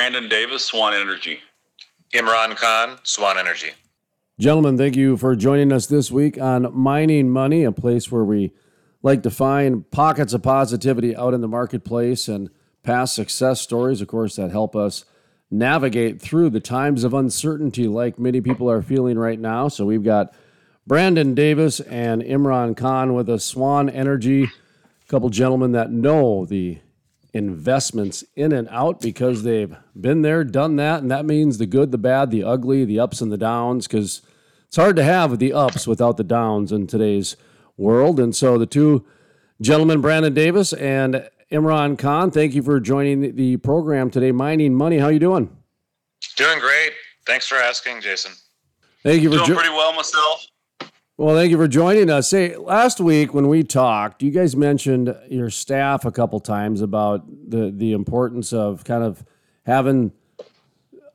Brandon Davis, Swan Energy. Imran Khan, Swan Energy. Gentlemen, thank you for joining us this week on Mining Money, a place where we like to find pockets of positivity out in the marketplace and past success stories, of course, that help us navigate through the times of uncertainty like many people are feeling right now. So we've got Brandon Davis and Imran Khan with us, Swan Energy, a couple gentlemen that know the investments in and out because they've been there, done that, and that means the good, the bad, the ugly, the ups and the downs, because it's hard to have the ups without the downs in today's world. And so the two gentlemen, Brandon Davis and Imran Khan, thank you for joining the program today, Mining Money. How you doing? Doing great. Thanks for asking, Jason. Thank you for doing pretty well myself. Well, thank you for joining us. Hey, last week when we talked, you guys mentioned your staff a couple times about the importance of kind of having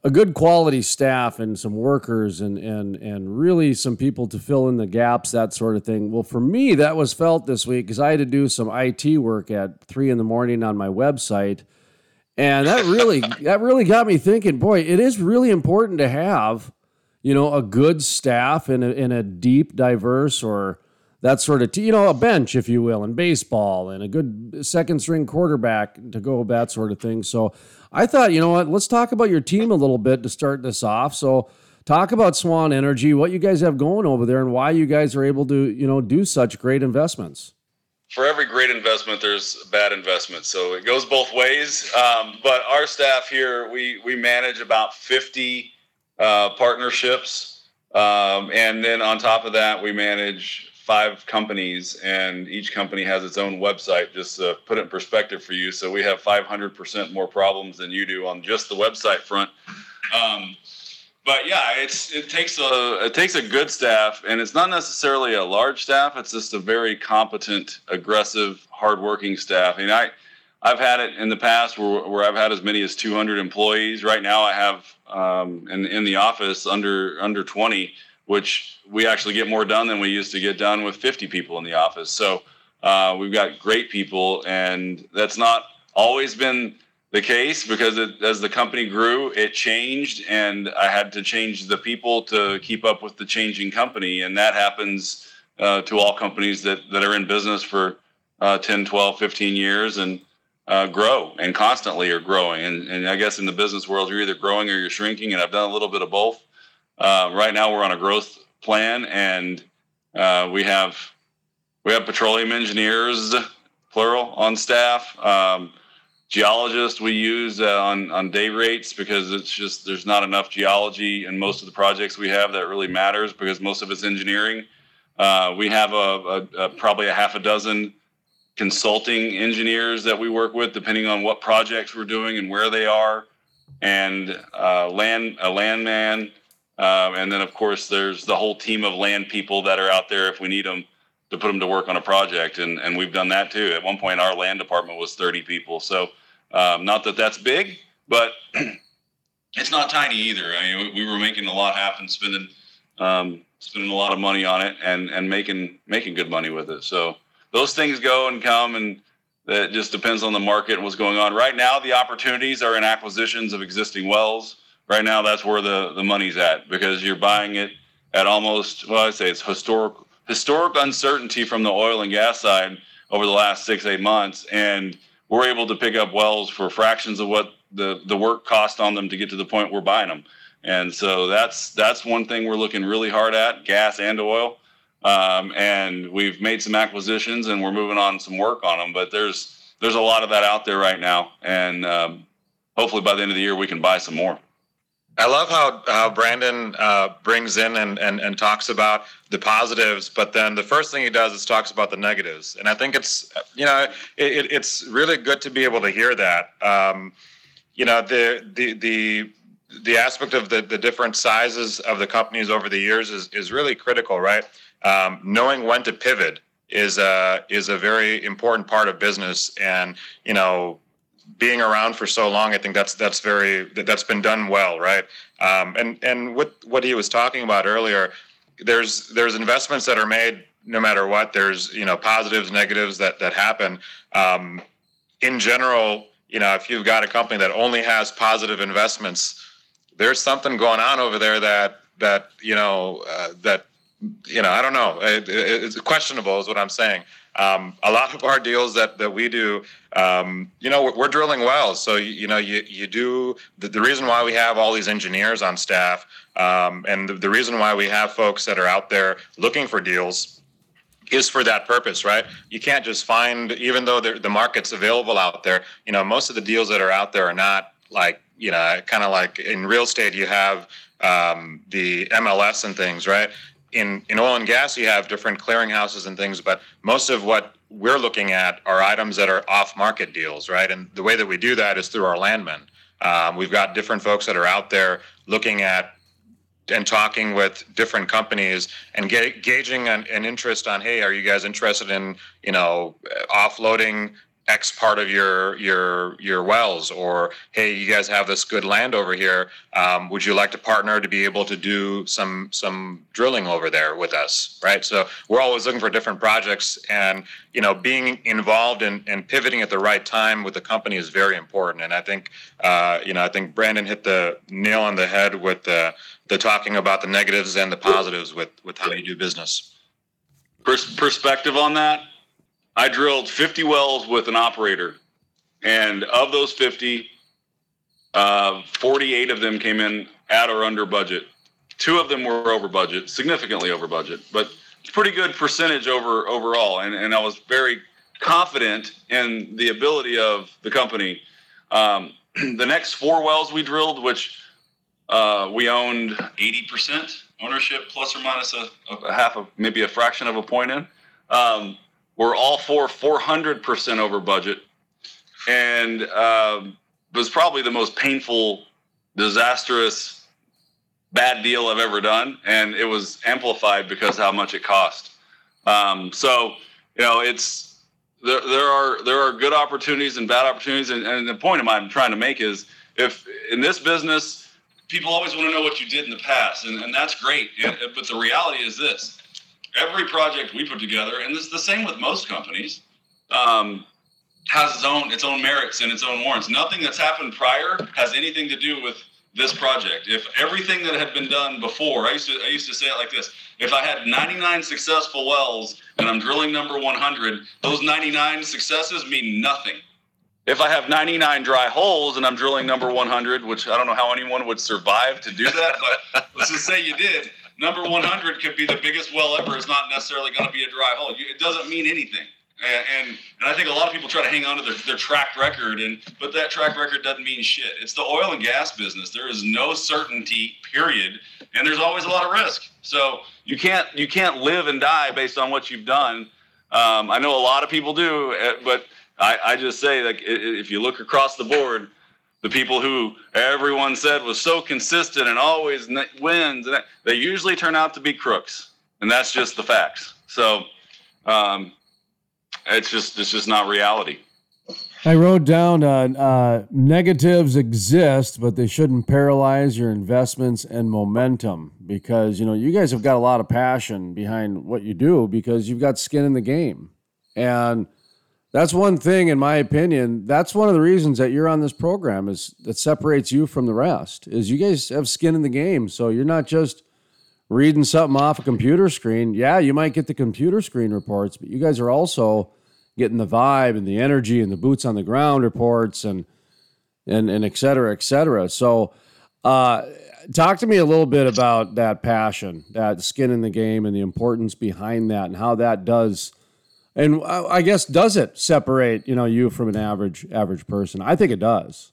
a good quality staff and some workers and really some people to fill in the gaps, that sort of thing. Well, for me, that was felt this week because I had to do some IT work at 3 a.m. on my website. And that really got me thinking, boy, it is really important to have a good staff in a deep, diverse, or that sort of, a bench, if you will, in baseball, and a good second-string quarterback to go, that sort of thing. So I thought, let's talk about your team a little bit to start this off. So talk about Swan Energy, what you guys have going over there, and why you guys are able to, do such great investments. For every great investment, there's a bad investment. So it goes both ways. But our staff here, we manage about 50 partnerships. And then on top of that, we manage 5 companies, and each company has its own website, just to put it in perspective for you. So we have 500% more problems than you do on just the website front. But yeah, it takes a good staff, and it's not necessarily a large staff. It's just a very competent, aggressive, hardworking staff. And I've had it in the past where I've had as many as 200 employees. Right now I have in the office under 20, which we actually get more done than we used to get done with 50 people in the office. So we've got great people, and that's not always been the case because as the company grew, it changed, and I had to change the people to keep up with the changing company. And that happens to all companies that are in business for 10, 12, 15 years. And grow and constantly are growing. And I guess in the business world, you're either growing or you're shrinking. And I've done a little bit of both. Right now we're on a growth plan, and we have petroleum engineers, plural, on staff, geologists we use on day rates because it's just, there's not enough geology in most of the projects we have that really matters because most of it's engineering. We have probably a half a dozen consulting engineers that we work with, depending on what projects we're doing and where they are, and a landman, and then of course there's the whole team of land people that are out there if we need them to put them to work on a project, and we've done that too. At one point, our land department was 30 people, so not that that's big, but it's not tiny either. I mean, we were making a lot happen, spending a lot of money on it, and making good money with it. So. Those things go and come, and that just depends on the market and what's going on. Right now, the opportunities are in acquisitions of existing wells. Right now, that's where the money's at because you're buying it at almost, well, I'd say it's historic uncertainty from the oil and gas side over the last 6-8 months, and we're able to pick up wells for fractions of what the work cost on them to get to the point we're buying them. And so that's one thing we're looking really hard at, gas and oil. And we've made some acquisitions, and we're moving on some work on them. But there's a lot of that out there right now, and hopefully by the end of the year we can buy some more. I love how Brandon brings in and talks about the positives, but then the first thing he does is talks about the negatives, and I think it's it's really good to be able to hear that. The aspect of the different sizes of the companies over the years is really critical, right? Knowing when to pivot is a very important part of business, and being around for so long, I think that's been done well, right? And with what he was talking about earlier, there's investments that are made no matter what. There's positives, negatives that happen. In general, you know, if you've got a company that only has positive investments, there's something going on over there that I don't know. It's questionable is what I'm saying. A lot of our deals that we do, we're drilling wells. So, the reason why we have all these engineers on staff, and the reason why we have folks that are out there looking for deals is for that purpose, right? You can't just find, even though the market's available out there, most of the deals that are out there are not like, kind of like in real estate, you have the MLS and things, right? In oil and gas, you have different clearinghouses and things, but most of what we're looking at are items that are off-market deals, right? And the way that we do that is through our landmen. We've got different folks that are out there looking at and talking with different companies and gauging an interest on, hey, are you guys interested in, offloading X part of your wells, or, hey, you guys have this good land over here. Would you like to partner to be able to do some drilling over there with us, right? So we're always looking for different projects, and, being involved and pivoting at the right time with the company is very important. And I think, I think Brandon hit the nail on the head with the talking about the negatives and the positives with how you do business. Perspective on that? I drilled 50 wells with an operator, and of those 50, 48 of them came in at or under budget. 2 of them were over budget, significantly over budget, but it's a pretty good percentage overall. And I was very confident in the ability of the company. The next 4 wells we drilled, which we owned 80% ownership, plus or minus a half of, maybe a fraction of a point in, we're all 400% over budget, and was probably the most painful, disastrous, bad deal I've ever done, and it was amplified because of how much it cost. It's there are good opportunities and bad opportunities, and the point I'm trying to make is, if in this business, people always want to know what you did in the past, and that's great, but the reality is this. Every project we put together, and it's the same with most companies, has its own merits and its own warrants. Nothing that's happened prior has anything to do with this project. If everything that had been done before, I used to say it like this: if I had 99 successful wells and I'm drilling number 100, those 99 successes mean nothing. If I have 99 dry holes and I'm drilling number 100, which I don't know how anyone would survive to do that, but let's just say you did. Number 100 could be the biggest well ever. It's not necessarily going to be a dry hole. It doesn't mean anything. And I think a lot of people try to hang on to their track record, but that track record doesn't mean shit. It's the oil and gas business. There is no certainty, period, and there's always a lot of risk. So you can't live and die based on what you've done. I know a lot of people do, but I just say, like, if you look across the board, the people who everyone said was so consistent and always wins, and they usually turn out to be crooks, and that's just the facts. So it's just not reality. I wrote down negatives exist, but they shouldn't paralyze your investments and momentum, because you guys have got a lot of passion behind what you do because you've got skin in the game, and that's one thing, in my opinion, that's one of the reasons that you're on this program is that separates you from the rest is you guys have skin in the game. So you're not just reading something off a computer screen. Yeah, you might get the computer screen reports, but you guys are also getting the vibe and the energy and the boots on the ground reports and et cetera, et cetera. So talk to me a little bit about that passion, that skin in the game and the importance behind that and how that does. And I guess, does it separate, you from an average person? I think it does.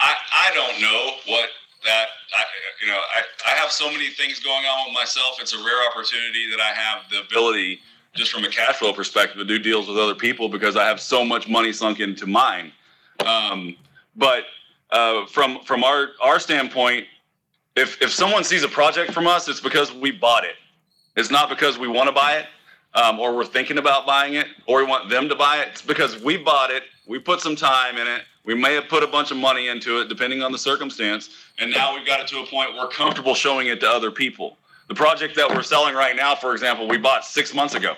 I don't know what that, I have so many things going on with myself. It's a rare opportunity that I have the ability, just from a cash flow perspective, to do deals with other people because I have so much money sunk into mine. But from our standpoint, if someone sees a project from us, it's because we bought it. It's not because we want to buy it. Or we're thinking about buying it, or we want them to buy it. It's because we bought it, we put some time in it, we may have put a bunch of money into it, depending on the circumstance, and now we've got it to a point where we're comfortable showing it to other people. The project that we're selling right now, for example, we bought 6 months ago,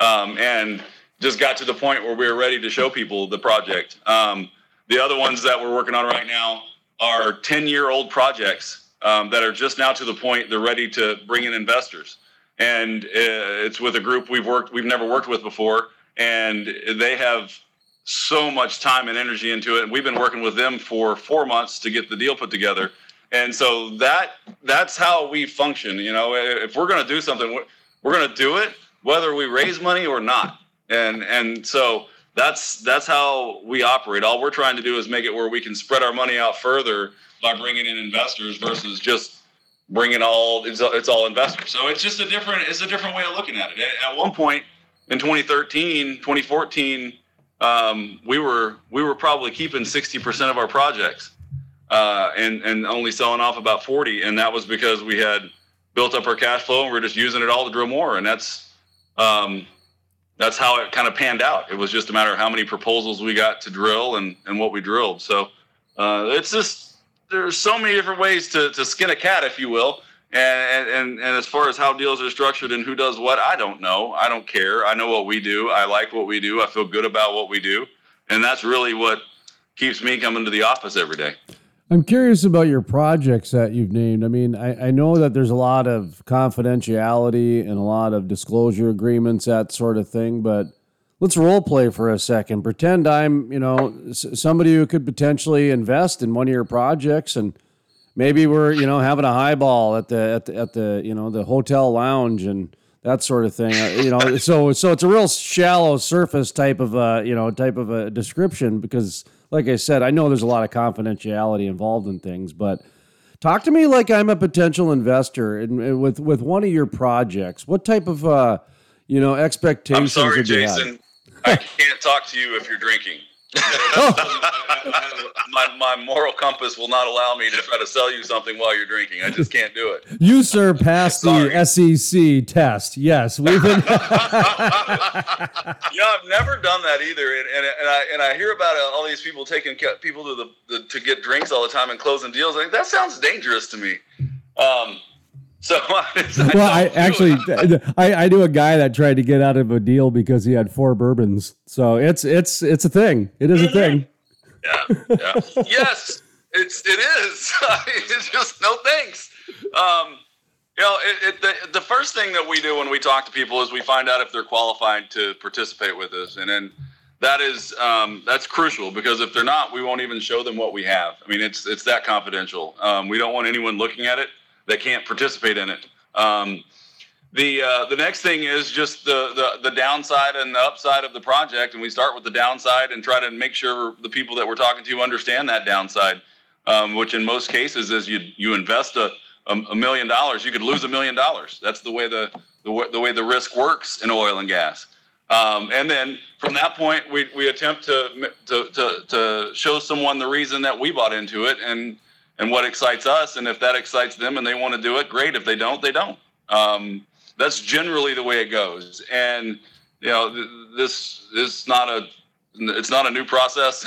and just got to the point where we were ready to show people the project. The other ones that we're working on right now are 10-year-old projects that are just now to the point they're ready to bring in investors. And it's with a group we've never worked with before, and they have so much time and energy into it. And we've been working with them for 4 months to get the deal put together. And so that's how we function. You know, if we're going to do something, we're going to do it, whether we raise money or not. And so that's how we operate. All we're trying to do is make it where we can spread our money out further by bringing in investors versus just bringing it's all investors. So it's just a different way of looking at it. At one point in 2013, 2014, we were probably keeping 60% of our projects and only selling off about 40%. And that was because we had built up our cash flow and we're just using it all to drill more. And that's how it kind of panned out. It was just a matter of how many proposals we got to drill and what we drilled. So it's just, there's so many different ways to skin a cat, if you will. And as far as how deals are structured and who does what, I don't know. I don't care. I know what we do. I like what we do. I feel good about what we do. And that's really what keeps me coming to the office every day. I'm curious about your projects that you've named. I mean, I know that there's a lot of confidentiality and a lot of disclosure agreements, that sort of thing, but let's role play for a second. Pretend I'm, somebody who could potentially invest in one of your projects, and maybe we're, having a highball at the hotel lounge and that sort of thing. So it's a real shallow surface type of a description because, like I said, I know there's a lot of confidentiality involved in things, but talk to me like I'm a potential investor and with one of your projects. What type of expectations? I'm sorry, Jason, I can't talk to you if you're drinking. My moral compass will not allow me to try to sell you something while you're drinking. I just can't do it. You, sir, passed the SEC test. Yes, we've been. I've never done that either, and I hear about all these people taking people to to get drinks all the time and closing deals. I think that sounds dangerous to me. I knew a guy that tried to get out of a deal because he had 4 bourbons. So it's a thing. It is a thing. Yeah. Yes, it is. It's just no thanks. The first thing that we do when we talk to people is we find out if they're qualified to participate with us, and then that is that's crucial because if they're not, we won't even show them what we have. I mean, it's that confidential. We don't want anyone looking at it. They can't participate in it. The next thing is just the downside and the upside of the project, and we start with the downside and try to make sure the people that we're talking to understand that downside, which in most cases is you invest $1 million, you could lose $1 million. That's the way the way the risk works in oil and gas. And then from that point, we attempt to show someone the reason that we bought into it and what excites us, and if that excites them and they want to do it, great. If they don't, they don't. That's generally the way it goes. And it's not a new process.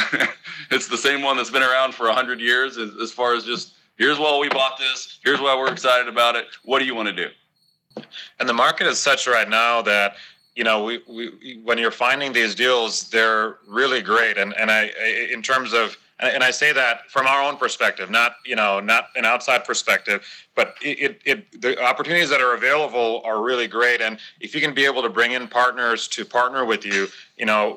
It's the same one that's been around for 100 years. As far as just here's why we bought this, here's why we're excited about it. What do you want to do? And the market is such right now that we when you're finding these deals, they're really great. And I say that from our own perspective, not an outside perspective, but the opportunities that are available are really great. And if you can be able to bring in partners to partner with you,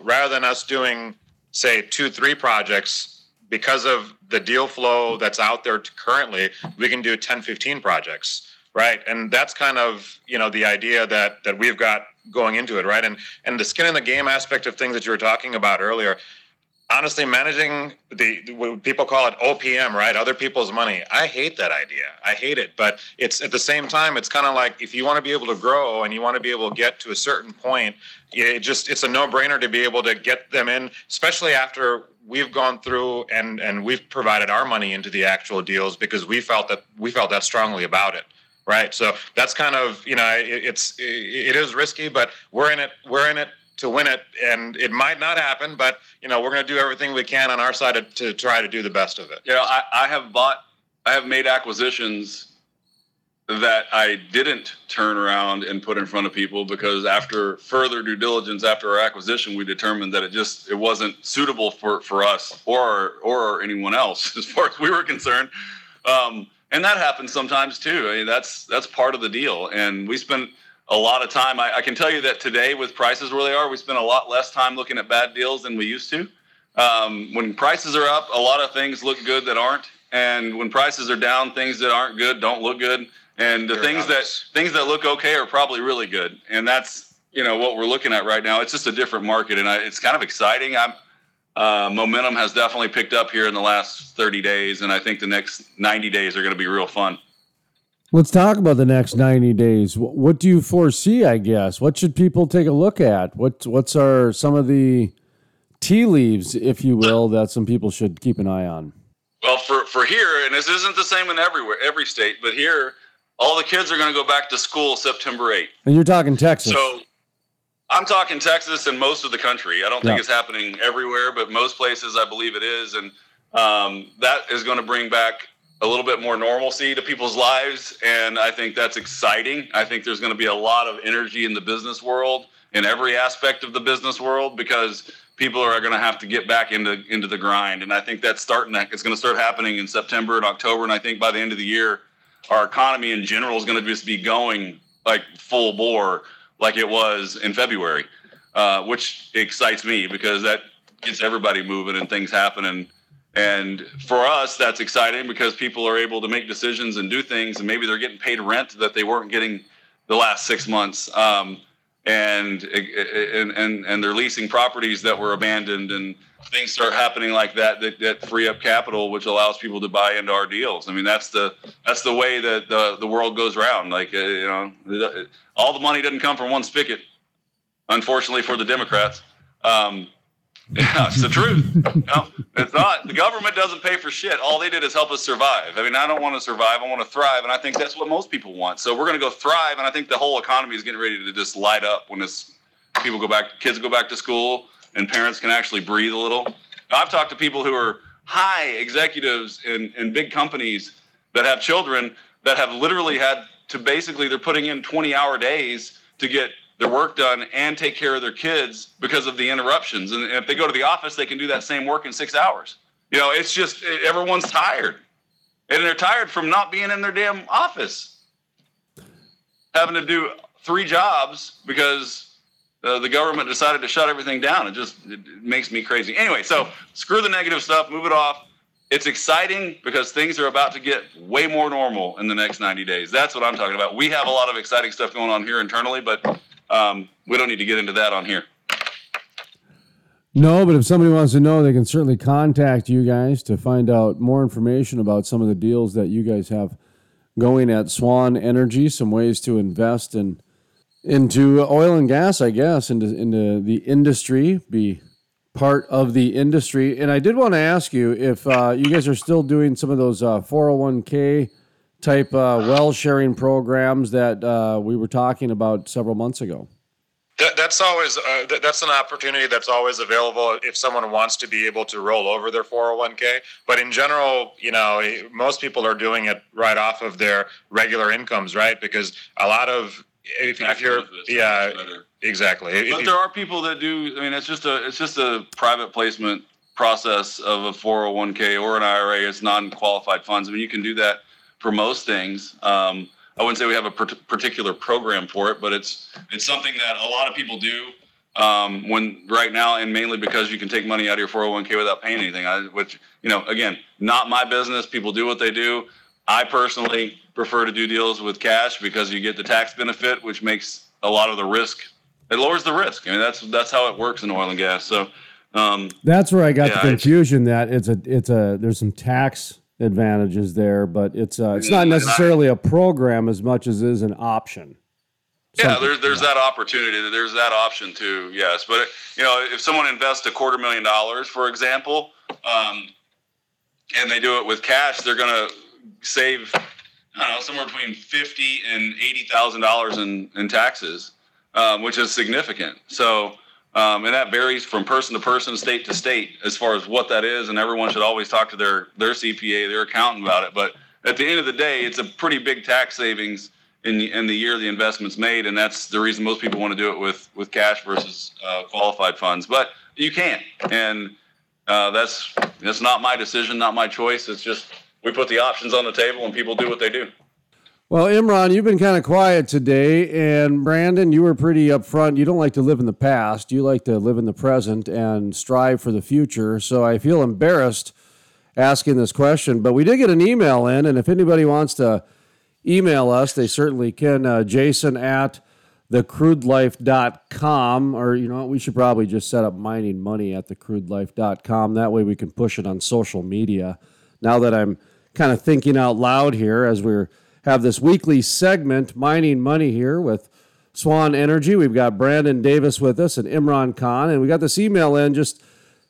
rather than us doing, say, 2-3 projects, because of the deal flow that's out there currently, we can do 10-15 projects. Right. And that's kind of, the idea that we've got going into it. Right. And the skin in the game aspect of things that you were talking about earlier. Honestly, managing what people call it OPM, right? Other people's money. I hate that idea. I hate it. But it's at the same time, it's kind of like if you want to be able to grow and you want to be able to get to a certain point, it's a no-brainer to be able to get them in, especially after we've gone through and we've provided our money into the actual deals because we felt that strongly about it. Right. So that's kind of, it is risky, but we're in it to win it, and it might not happen, but we're going to do everything we can on our side to try to do the best of it. I have made acquisitions that I didn't turn around and put in front of people, because after further due diligence, after our acquisition, we determined that it wasn't suitable for us or anyone else as far as we were concerned. And that happens sometimes too. I mean, that's part of the deal. And we spent a lot of time. I can tell you that today, with prices where they are, we spend a lot less time looking at bad deals than we used to. When prices are up, a lot of things look good that aren't. And when prices are down, things that aren't good don't look good. And the things that look okay are probably really good. And that's, what we're looking at right now. It's just a different market, and it's kind of exciting. Momentum has definitely picked up here in the last 30 days, and I think the next 90 days are going to be real fun. Let's talk about the next 90 days. What do you foresee, I guess? What should people take a look at? What's are some of the tea leaves, if you will, that some people should keep an eye on? Well, for here, and this isn't the same in every state, but here, all the kids are going to go back to school September 8th. And you're talking Texas. So I'm talking Texas and most of the country. I don't think it's happening everywhere, but most places I believe it is. And that is going to bring back a little bit more normalcy to people's lives. And I think that's exciting. I think there's going to be a lot of energy in the business world, in every aspect of the business world, because people are going to have to get back into the grind. And I think it's going to start happening in September and October. And I think by the end of the year, our economy in general is going to just be going like full bore, like it was in February, which excites me, because that gets everybody moving and things happening. And for us, that's exciting, because people are able to make decisions and do things, and maybe they're getting paid rent that they weren't getting the last 6 months. And they're leasing properties that were abandoned, and things start happening like that free up capital, which allows people to buy into our deals. I mean, that's the way that the world goes around. Like, all the money doesn't come from one spigot, unfortunately for the Democrats. It's the truth. No, it's not. The government doesn't pay for shit. All they did is help us survive. I mean, I don't want to survive. I want to thrive. And I think that's what most people want. So we're going to go thrive. And I think the whole economy is getting ready to just light up when kids go back to school and parents can actually breathe a little. I've talked to people who are high executives in big companies that have children that have literally had to they're putting in 20-hour days to get their work done and take care of their kids because of the interruptions. And if they go to the office, they can do that same work in 6 hours. It's just everyone's tired, and they're tired from not being in their damn office, having to do 3 jobs because the government decided to shut everything down. It makes me crazy. Anyway, so screw the negative stuff, move it off. It's exciting because things are about to get way more normal in the next 90 days. That's what I'm talking about. We have a lot of exciting stuff going on here internally, but we don't need to get into that on here. No, but if somebody wants to know, they can certainly contact you guys to find out more information about some of the deals that you guys have going at Swan Energy, some ways to invest into oil and gas, I guess, into the industry, be part of the industry. And I did want to ask you if you guys are still doing some of those 401k type well-sharing programs that we were talking about several months ago. That's always that's an opportunity that's always available if someone wants to be able to roll over their 401k. But in general, most people are doing it right off of their regular incomes, right? Because a lot of if you're exactly. But there are people that do. I mean, it's just a private placement process of a 401k or an IRA. It's non-qualified funds. I mean, you can do that for most things. I wouldn't say we have a particular program for it, but it's something that a lot of people do when right now, and mainly because you can take money out of your 401k without paying anything, which, again, not my business. People do what they do. I personally prefer to do deals with cash because you get the tax benefit, which makes a lot of the risk. It lowers the risk. I mean, that's how it works in oil and gas. So that's where I got the confusion that there's some tax advantages there, but it's not necessarily a program as much as it is an option. Something there's that opportunity. There's that option too. Yes, but if someone invests $250,000, for example, and they do it with cash, they're going to save somewhere between $50,000 and $80,000 in taxes, which is significant. So. And that varies from person to person, state to state, as far as what that is. And everyone should always talk to their CPA, their accountant about it. But at the end of the day, it's a pretty big tax savings in the year the investment's made, and that's the reason most people want to do it with cash versus qualified funds. But you can't, and that's not my decision, not my choice. It's just we put the options on the table, and people do what they do. Well, Imran, you've been kind of quiet today, and Brandon, you were pretty upfront. You don't like to live in the past. You like to live in the present and strive for the future. So I feel embarrassed asking this question, but we did get an email in, and if anybody wants to email us, they certainly can. Jason@thecrudelife.com, or you know what, we should probably just set up miningmoney@thecrudelife.com. That way we can push it on social media. Now that I'm kind of thinking out loud here as we're have this weekly segment, Mining Money, here with Swan Energy. We've got Brandon Davis with us and Imran Khan, and we got this email in. Just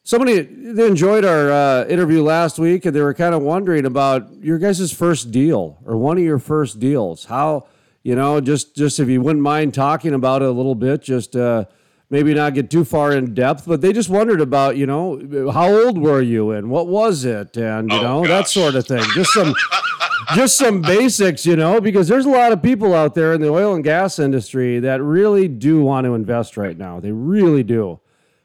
somebody, they enjoyed our interview last week, and they were kind of wondering about your guys' first deal or one of your first deals. How, you know, just if you wouldn't mind talking about it a little bit, just maybe not get too far in depth, but they just wondered about, you know, how old were you and what was it, and you know, gosh, that sort of thing. Just some. Just some basics, you know, because there's a lot of people out there in the oil and gas industry that really do want to invest right now. They really do.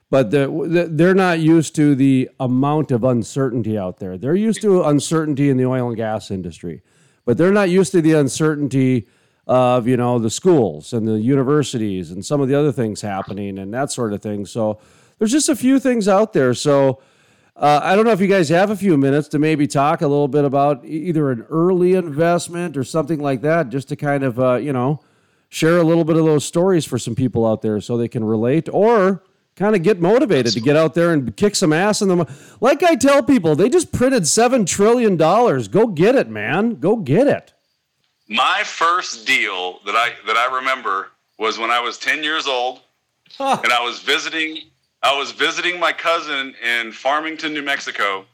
But they're not used to the amount of uncertainty out there. They're used to uncertainty in the oil and gas industry, but they're not used to the uncertainty of, you know, the schools and the universities and some of the other things happening and that sort of thing. So there's just a few things out there. So I don't know if you guys have a few minutes to maybe talk a little bit about either an early investment or something like that, just to kind of, you know, share a little bit of those stories for some people out there so they can relate or kind of get motivated to get out there and kick some ass in the. Like I tell people, they just printed $7 trillion. Go get it, man. Go get it. My first deal that I remember was when I was 10 years old, and I was visiting my cousin in Farmington, New Mexico,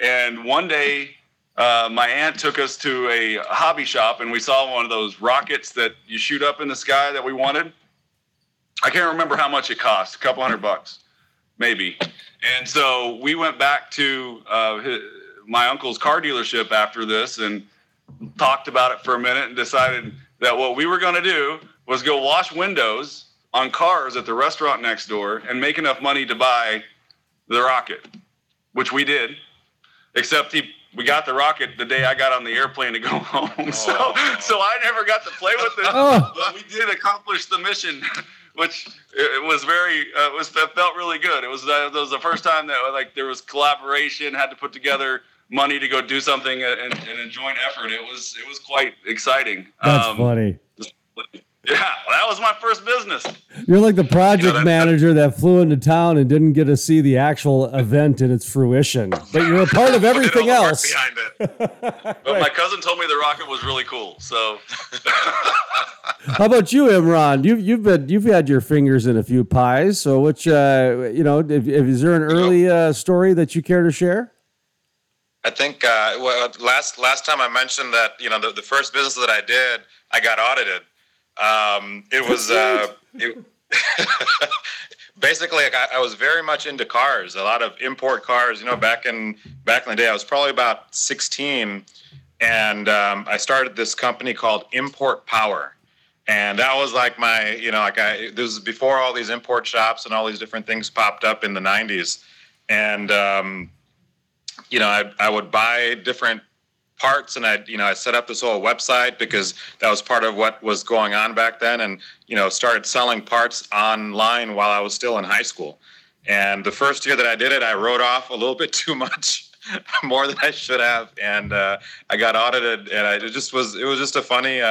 and one day my aunt took us to a hobby shop, and we saw one of those rockets that you shoot up in the sky that we wanted. I can't remember how much it cost, a couple $100 maybe. And so we went back to my uncle's car dealership after this and talked about it for a minute and decided that what we were going to do was go wash windows on cars at the restaurant next door and make enough money to buy the rocket, which we did, except we got the rocket the day I got on the airplane to go home. So I never got to play with it, but we did accomplish the mission, which it was it felt really good. It was the first time that like there was collaboration, had to put together money to go do something and a joint effort. It was quite exciting. That's funny. Yeah, that was my first business. You're like the project manager that flew into town and didn't get to see the actual event in its fruition, but you're a part of everything else. Behind it. But right. My cousin told me the rocket was really cool. So, how about you, Imran? You've had your fingers in a few pies. So, which you know, is there an early story that you care to share? I think last time I mentioned that, you know, the first business that I did, I got audited. It was basically like I was very much into cars, a lot of import cars. You know, back in the day, I was probably about 16, and I started this company called Import Power, and that was like my, you know, like this was before all these import shops and all these different things popped up in the 90s, and you know, I would buy different parts, and I set up this whole website because that was part of what was going on back then, and you know, started selling parts online while I was still in high school. And the first year that I did it, I wrote off a little bit too much, more than I should have, and I got audited, and it was just a funny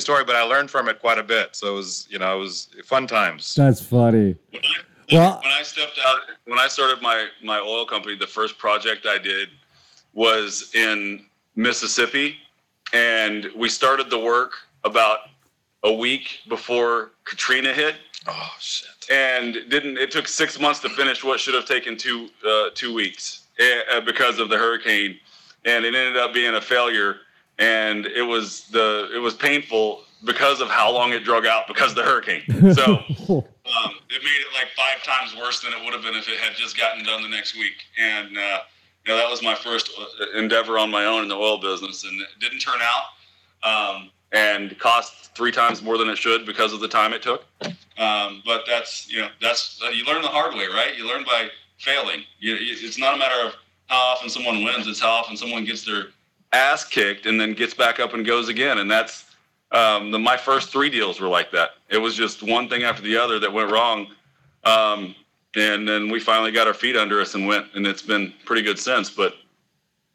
story, but I learned from it quite a bit. So it was fun times. That's funny. When I stepped out, when I started my oil company, the first project I did was in Mississippi, and we started the work about a week before Katrina hit. Oh shit! And it took 6 months to finish what should have taken two weeks because of the hurricane, and it ended up being a failure. And it was painful because of how long it drug out because of the hurricane. So it made it like 5 times worse than it would have been if it had just gotten done the next week. And you know, that was my first endeavor on my own in the oil business, and it didn't turn out, and cost 3 times more than it should because of the time it took. But that's, you know, that's, you learn the hard way, right? You learn by failing. It's not a matter of how often someone wins, it's how often someone gets their ass kicked and then gets back up and goes again. And that's, my first 3 deals were like that. It was just one thing after the other that went wrong. And then we finally got our feet under us and went, and it's been pretty good since, but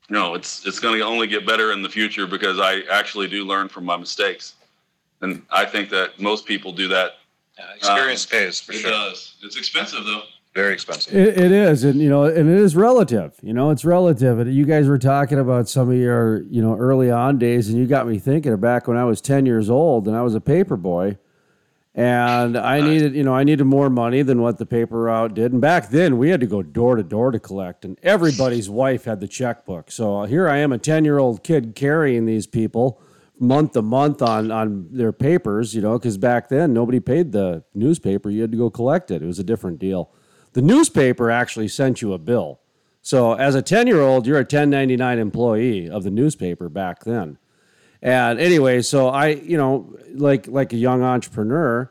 no, it's going to only get better in the future because I actually do learn from my mistakes. And I think that most people do that. Experience pays for sure. It does. It's expensive though. Very expensive. It is. And, you know, and it is relative, you know, it's relative. And you guys were talking about some of your, you know, early on days, and you got me thinking of back when I was 10 years old and I was a paper boy. And I needed, you know, I needed more money than what the paper route did. And back then we had to go door to door to collect, and everybody's wife had the checkbook. So here I am, a 10-year-old kid carrying these people month to month on their papers, you know, because back then nobody paid the newspaper. You had to go collect it. It was a different deal. The newspaper actually sent you a bill. So as a 10-year-old, you're a 1099 employee of the newspaper back then. And anyway, so I, you know, like a young entrepreneur,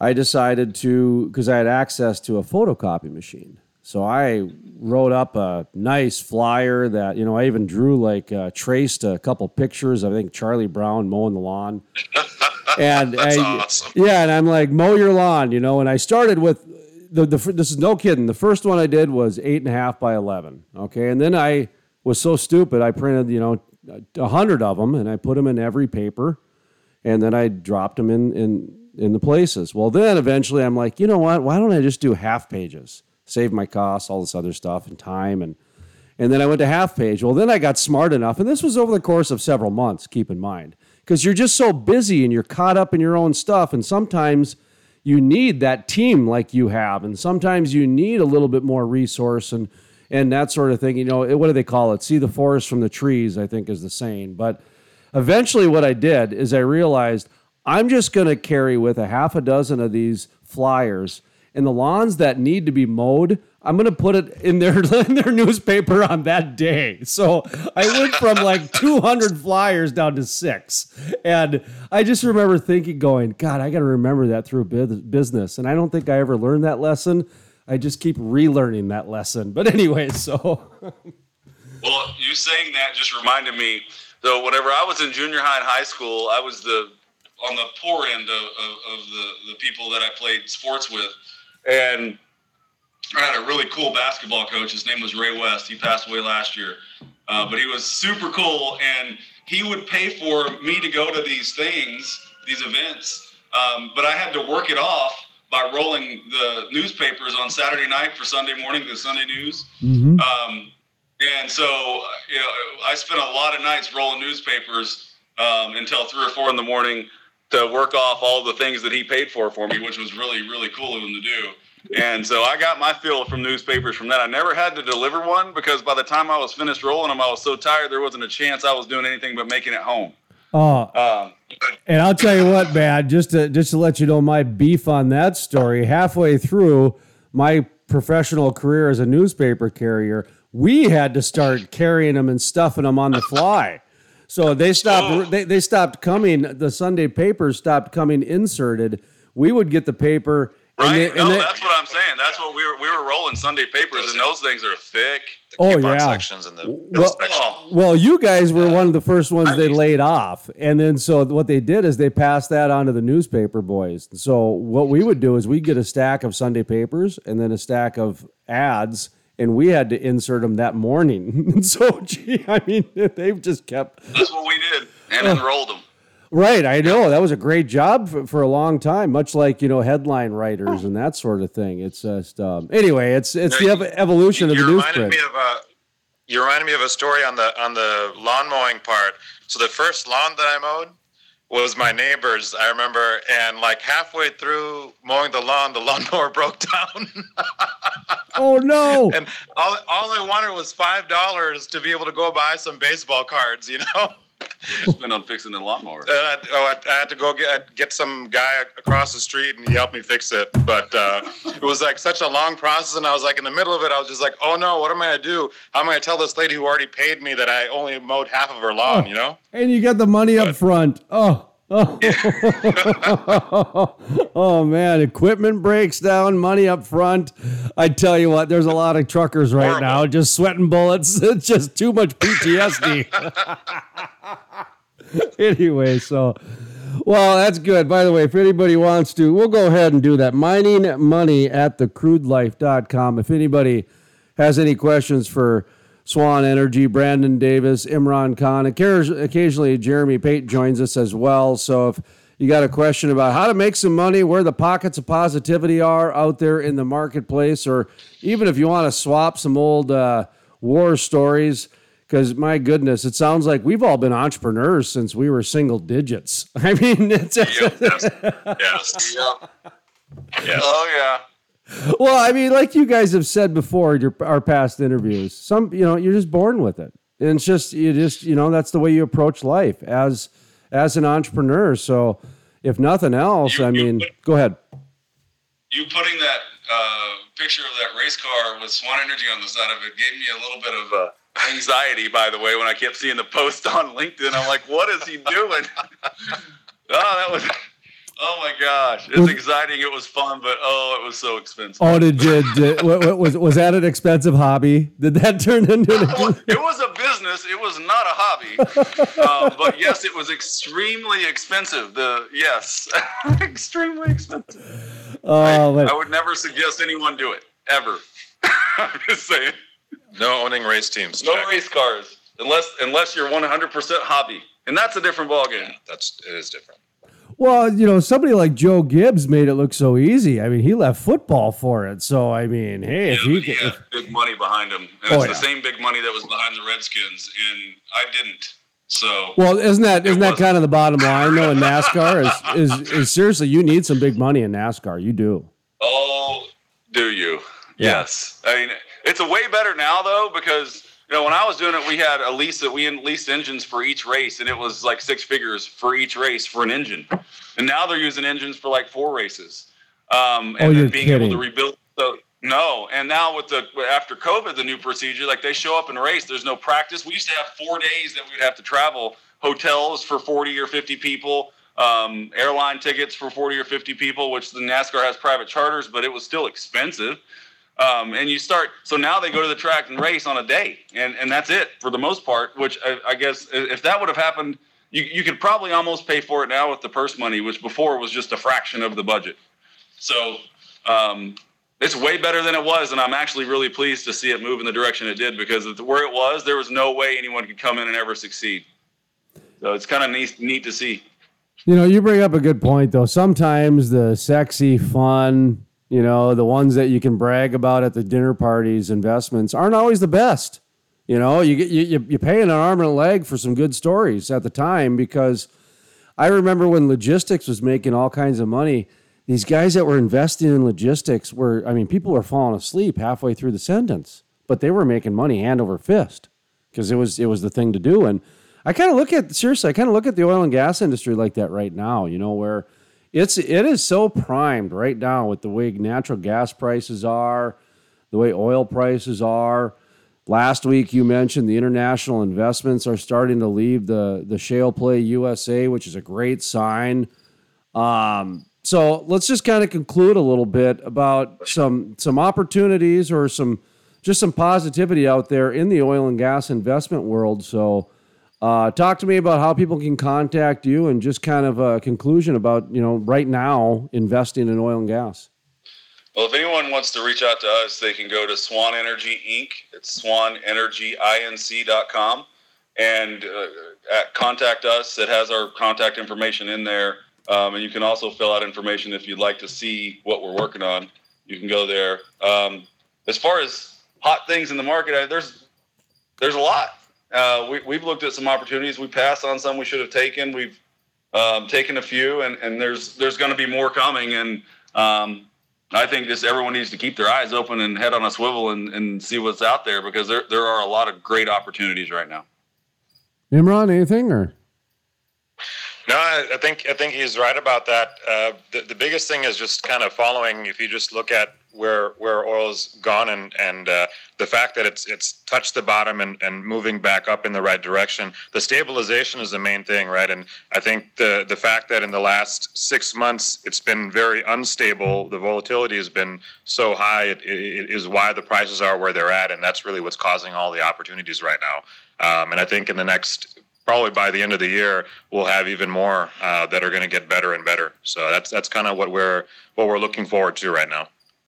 I decided to, because I had access to a photocopy machine. So I wrote up a nice flyer that, you know, I even drew traced a couple pictures. I think Charlie Brown mowing the lawn. And that's awesome. Yeah, and I'm like, mow your lawn, you know. And I started with this is no kidding. The first one I did was 8.5 by 11. Okay, and then I was so stupid I printed, you know, 100 of them, and I put them in every paper, and then I dropped them in the places. Well, then eventually I'm like, you know what? Why don't I just do half pages? Save my costs, all this other stuff, and time, and then I went to half page. Well, then I got smart enough, and this was over the course of several months. Keep in mind, because you're just so busy and you're caught up in your own stuff, and sometimes you need that team like you have, and sometimes you need a little bit more resource and that sort of thing, you know, what do they call it? See the forest from the trees, I think is the saying. But eventually what I did is I realized I'm just going to carry with a half a dozen of these flyers, and the lawns that need to be mowed, I'm going to put it in their newspaper on that day. So I went from 200 flyers down to 6. And I just remember thinking, going, God, I got to remember that through business. And I don't think I ever learned that lesson. I just keep relearning that lesson. But anyway, so. Well, you saying that just reminded me. So whenever I was in junior high and high school, I was on the poor end of the people that I played sports with. And I had a really cool basketball coach. His name was Ray West. He passed away last year. But he was super cool. And he would pay for me to go to these things, these events. But I had to work it off by rolling the newspapers on Saturday night for Sunday morning, the Sunday news. Mm-hmm. And so, you know, I spent a lot of nights rolling newspapers until 3 or 4 in the morning to work off all the things that he paid for me, which was really, really cool of him to do. And so I got my fill from newspapers from that. I never had to deliver one because by the time I was finished rolling them, I was so tired, there wasn't a chance I was doing anything but making it home. Oh, and I'll tell you what, man, just to let you know my beef on that story, halfway through my professional career as a newspaper carrier, we had to start carrying them and stuffing them on the fly. So they stopped, they stopped coming. The Sunday papers stopped coming inserted. We would get the paper. Right. That's what I'm saying. That's what we were rolling Sunday papers, and those things are thick. Oh yeah. Sections and well, you guys were one of the first ones they laid off, and then so what they did is they passed that on to the newspaper boys. So what we would do is we'd get a stack of Sunday papers and then a stack of ads, and we had to insert them that morning. So gee, I mean, they've just kept. That's what we did, and enrolled them. Right, I know. That was a great job for a long time, much like, you know, headline writers and that sort of thing. It's just, anyway, it's the evolution of the newsprint. You reminded me of a story on the lawn mowing part. So the first lawn that I mowed was my neighbor's, I remember, and halfway through mowing the lawnmower broke down. Oh, no. And all I wanted was $5 to be able to go buy some baseball cards, you know? Spent on fixing the lawnmower. I had to go get some guy across the street, and he helped me fix it. But it was like such a long process, and I was like in the middle of it. I was just like, oh no, what am I gonna do? How am I gonna tell this lady who already paid me that I only mowed half of her lawn? You know? And you got the money up front. Oh man, equipment breaks down, money up front. I tell you what, there's a lot of truckers right now just sweating bullets. It's just too much PTSD. Anyway, well, that's good. By the way, if anybody wants to, we'll go ahead and do that. Mining money at thecrudelife.com. If anybody has any questions for Swan Energy, Brandon Davis, Imran Khan, and occasionally Jeremy Pate joins us as well. So if you got a question about how to make some money, where the pockets of positivity are out there in the marketplace, or even if you want to swap some old war stories, because my goodness, it sounds like we've all been entrepreneurs since we were single digits. I mean, it's... Yes. Oh, yeah. Well, I mean, like you guys have said before in our past interviews, you're just born with it. And it's just, that's the way you approach life as an entrepreneur. So if nothing else, go ahead. You putting that picture of that race car with Swan Energy on the side of it gave me a little bit of anxiety, by the way, when I kept seeing the post on LinkedIn. I'm like, what is he doing? Oh my gosh! It's exciting. It was fun, but it was so expensive. Oh, was that an expensive hobby? Did that turn into? It was a business. It was not a hobby. But yes, it was extremely expensive. Extremely expensive. I would never suggest anyone do it ever. I'm just saying. No owning race teams. No race cars, unless you're 100% hobby, and that's a different ballgame. Yeah, it is different. Well, somebody like Joe Gibbs made it look so easy. I mean, he left football for it. So, I mean, hey, he had big money behind him. And the same big money that was behind the Redskins, and I didn't. So, well, isn't that kind of the bottom line though in NASCAR? is seriously, you need some big money in NASCAR. You do. Oh, do you? Yeah. Yes. I mean, it's a way better now though because. When I was doing it, we had a lease that we leased engines for each race, and it was like 6 figures for each race for an engine. And now they're using engines for like 4 races. Able to rebuild. And now after COVID, the new procedure, like they show up and race. There's no practice. We used to have 4 days that we'd have to travel, hotels for 40 or 50 people, airline tickets for 40 or 50 people, which the NASCAR has private charters, but it was still expensive. And you start, so now they go to the track and race on a day and that's it for the most part, which I guess if that would have happened, you could probably almost pay for it now with the purse money, which before was just a fraction of the budget. So, it's way better than it was. And I'm actually really pleased to see it move in the direction it did because where it was, there was no way anyone could come in and ever succeed. So it's kind of neat to see. You bring up a good point though. Sometimes the sexy fun, the ones that you can brag about at the dinner parties, investments aren't always the best. You're paying an arm and a leg for some good stories at the time, because I remember when logistics was making all kinds of money, these guys that were investing in logistics people were falling asleep halfway through the sentence, but they were making money hand over fist because it was the thing to do. And I kind of look at the oil and gas industry like that right now, where it is so primed right now with the way natural gas prices are, the way oil prices are. Last week you mentioned the international investments are starting to leave the shale play USA, which is a great sign. So let's just kind of conclude a little bit about some opportunities or some positivity out there in the oil and gas investment world. So. Talk to me about how people can contact you and just kind of a conclusion about, right now investing in oil and gas. Well, if anyone wants to reach out to us, they can go to Swan Energy Inc. It's swanenergyinc.com and contact us. It has our contact information in there. And you can also fill out information if you'd like to see what we're working on. You can go there. As far as hot things in the market, there's a lot. We've looked at some opportunities. We passed on some we should have taken. We've taken a few, and there's going to be more coming. And I think just everyone needs to keep their eyes open and head on a swivel and see what's out there because there are a lot of great opportunities right now. Imran, anything? Yeah, I think he's right about that. The biggest thing is just kind of following. If you just look at where oil's gone and the fact that it's touched the bottom and moving back up in the right direction, the stabilization is the main thing, right? And I think the fact that in the last 6 months it's been very unstable, the volatility has been so high, it is why the prices are where they're at, and that's really what's causing all the opportunities right now. And I think in the next, probably by the end of the year, we'll have even more that are going to get better and better. So that's kind of what we're looking forward to right now.